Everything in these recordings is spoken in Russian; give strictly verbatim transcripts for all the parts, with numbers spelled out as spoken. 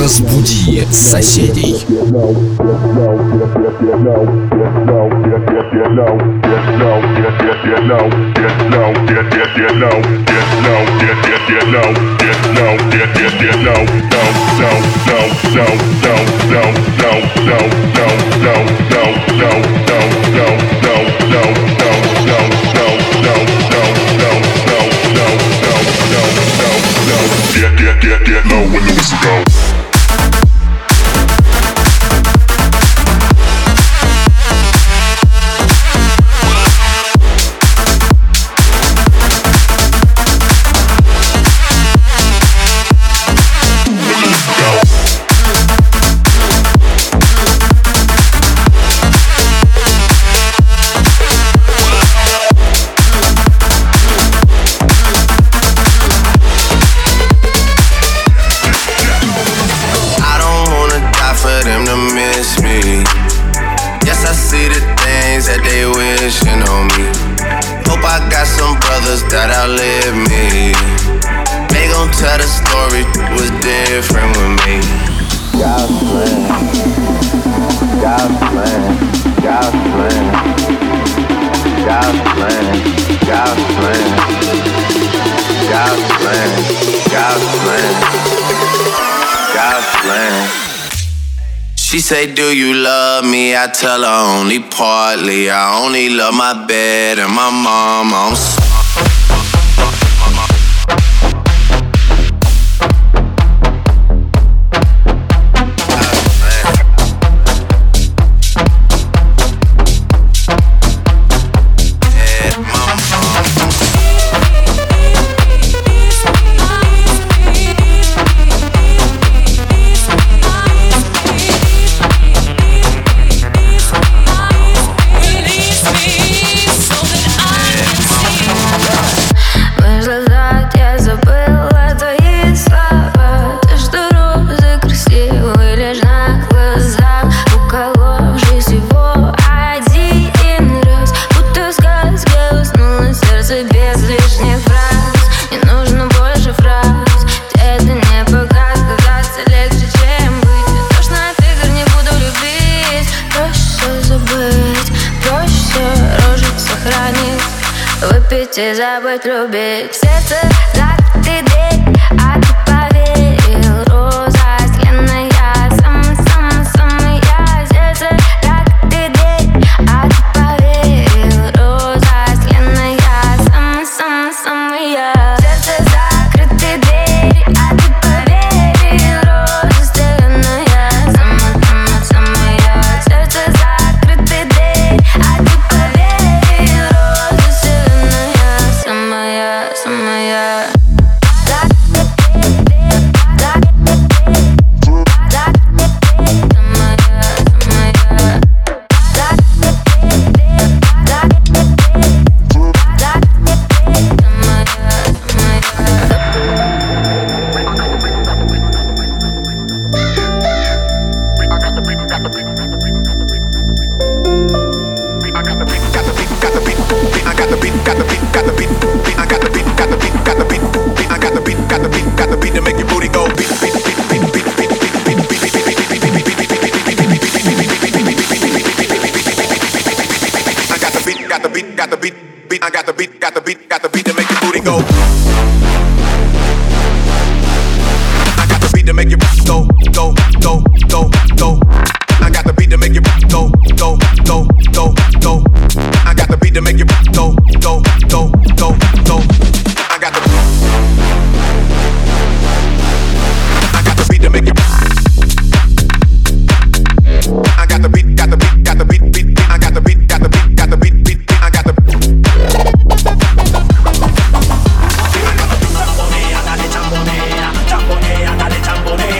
Разбуди соседей. Get, get, get, get low when the whistle goes. She say, do you love me? I tell her only partly. I only love my bed and my mom. I'm sorry. И забыть любить. Сердце закрытый дверь, а ты поверил. Роза зеленая, сама-сама-самая. Сердце закрытый дверь, а ты поверил. Роза зеленая, сама-сама-самая. Сердце закрытый дверь, а ты поверил. Роза зеленая, сама-сама-самая. Сердце закрытый дверь, а ты поверил. Роза зеленая. Самая, самая. Champonea, dale champonea.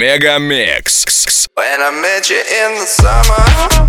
Мега Микс. When I met you in the summer.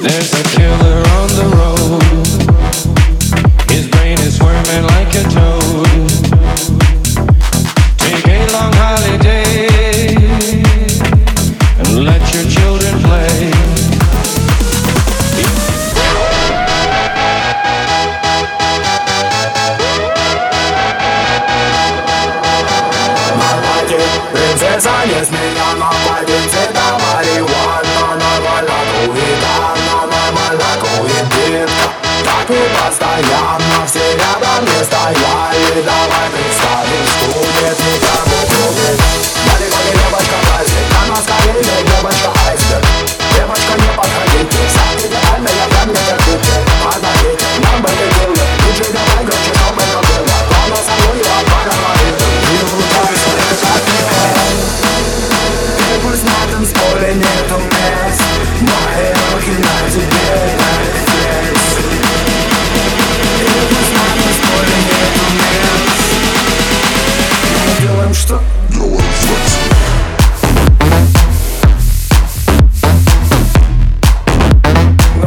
There's a killer on the road. His brain is squirming like a toad. Потому что но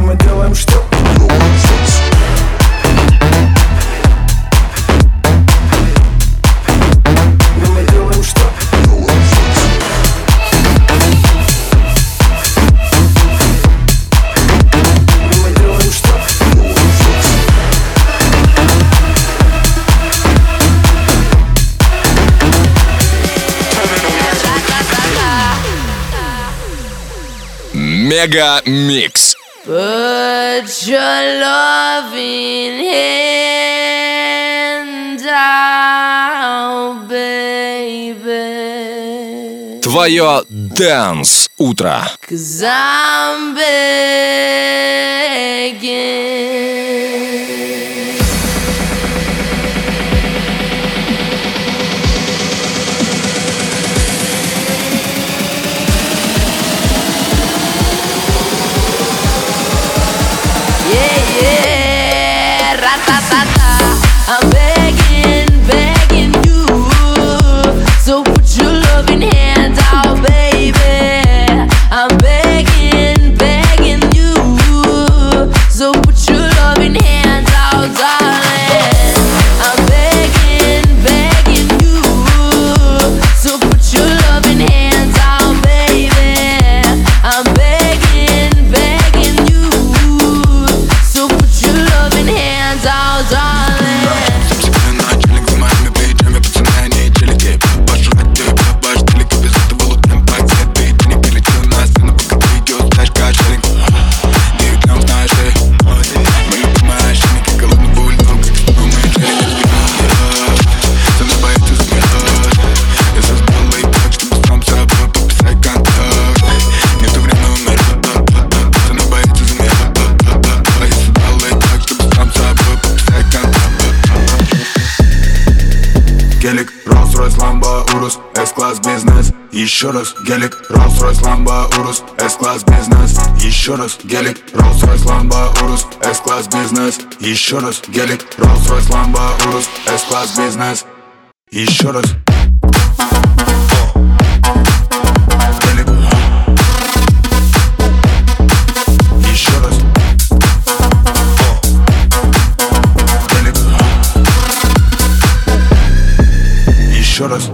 мы делаем что? Мега Микс. Put your loving hand out, baby. Твое dance утро. 'Cause I'm begging. Гелик, Rolls Royce, Lamba, Urus, S-Class, бизнес. Еще раз. Гелик, Rolls Royce, Lamba, Urus, S-Class, бизнес. Еще раз. Гелик, Rolls Royce, Lamba, Urus, S-Class, бизнес. Еще раз. Гелик, Rolls Royce, Lamba, Urus, S-Class, бизнес. Еще раз. Еще раз. Еще раз.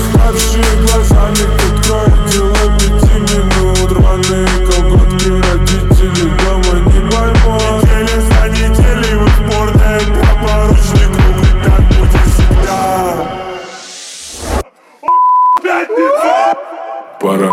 Уставшие глазами тут кардио пяти минут, рваные колготки родители дома не поймут. Недели за неделей вы в порное по поручнику. Пора на...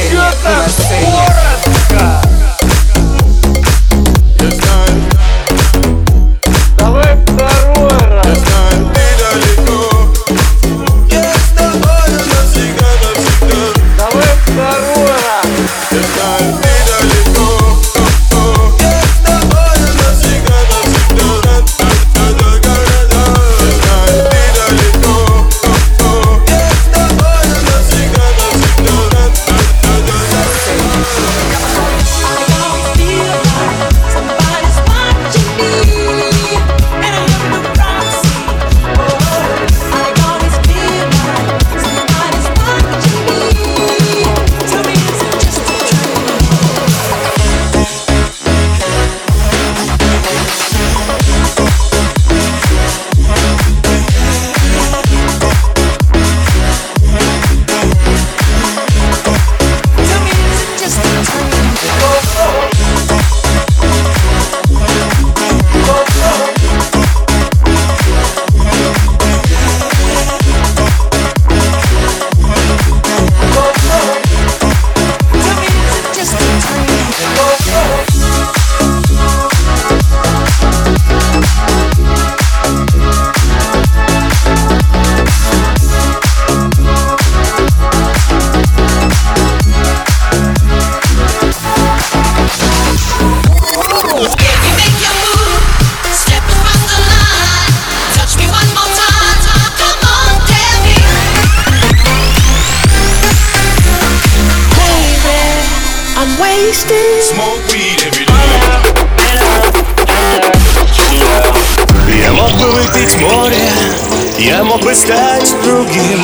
сцене, на сцене. Я знаю. Давай второй раз. Я знаю, ты далеко. Я с тобою навсегда, навсегда. Давай второй раз. Я знаю, ты далеко. Я с тобою навсегда, навсегда. Я знаю, ты далеко. Я с тобою навсегда, навсегда. Я мог бы выпить море, я мог бы стать другим.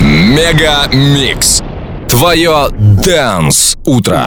Мега Микс. Твое Dance утро.